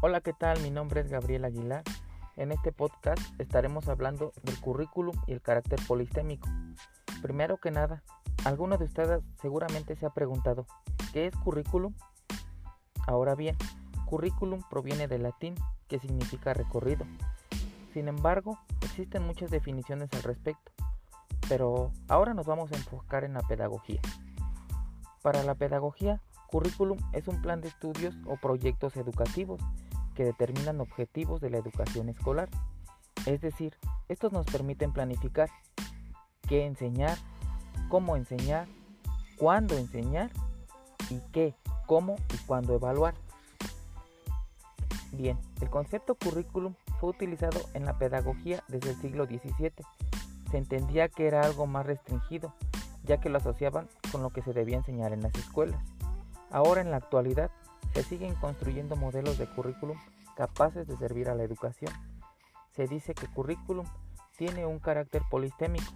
Hola, ¿qué tal? Mi nombre es Gabriel Aguilar. En este podcast estaremos hablando del currículum y el carácter polisémico. Primero que nada, alguno de ustedes seguramente se ha preguntado, ¿qué es currículum? Ahora bien, currículum proviene del latín, que significa recorrido. Sin embargo, existen muchas definiciones al respecto, pero ahora nos vamos a enfocar en la pedagogía. Para la pedagogía, currículum es un plan de estudios o proyectos educativos que determinan objetivos de la educación escolar. Es decir, estos nos permiten planificar qué enseñar, cómo enseñar, cuándo enseñar y qué, cómo y cuándo evaluar. Bien, el concepto currículum fue utilizado en la pedagogía desde el siglo XVII. Se entendía que era algo más restringido, ya que lo asociaban con lo que se debía enseñar en las escuelas. Ahora en la actualidad, se siguen construyendo modelos de currículum capaces de servir a la educación. Se dice que currículum tiene un carácter polisémico,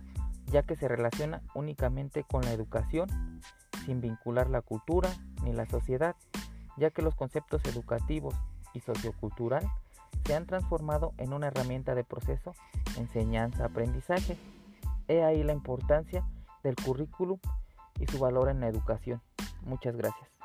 ya que se relaciona únicamente con la educación, sin vincular la cultura ni la sociedad, ya que los conceptos educativos y sociocultural se han transformado en una herramienta de proceso enseñanza-aprendizaje. He ahí la importancia del currículum y su valor en la educación. Muchas gracias.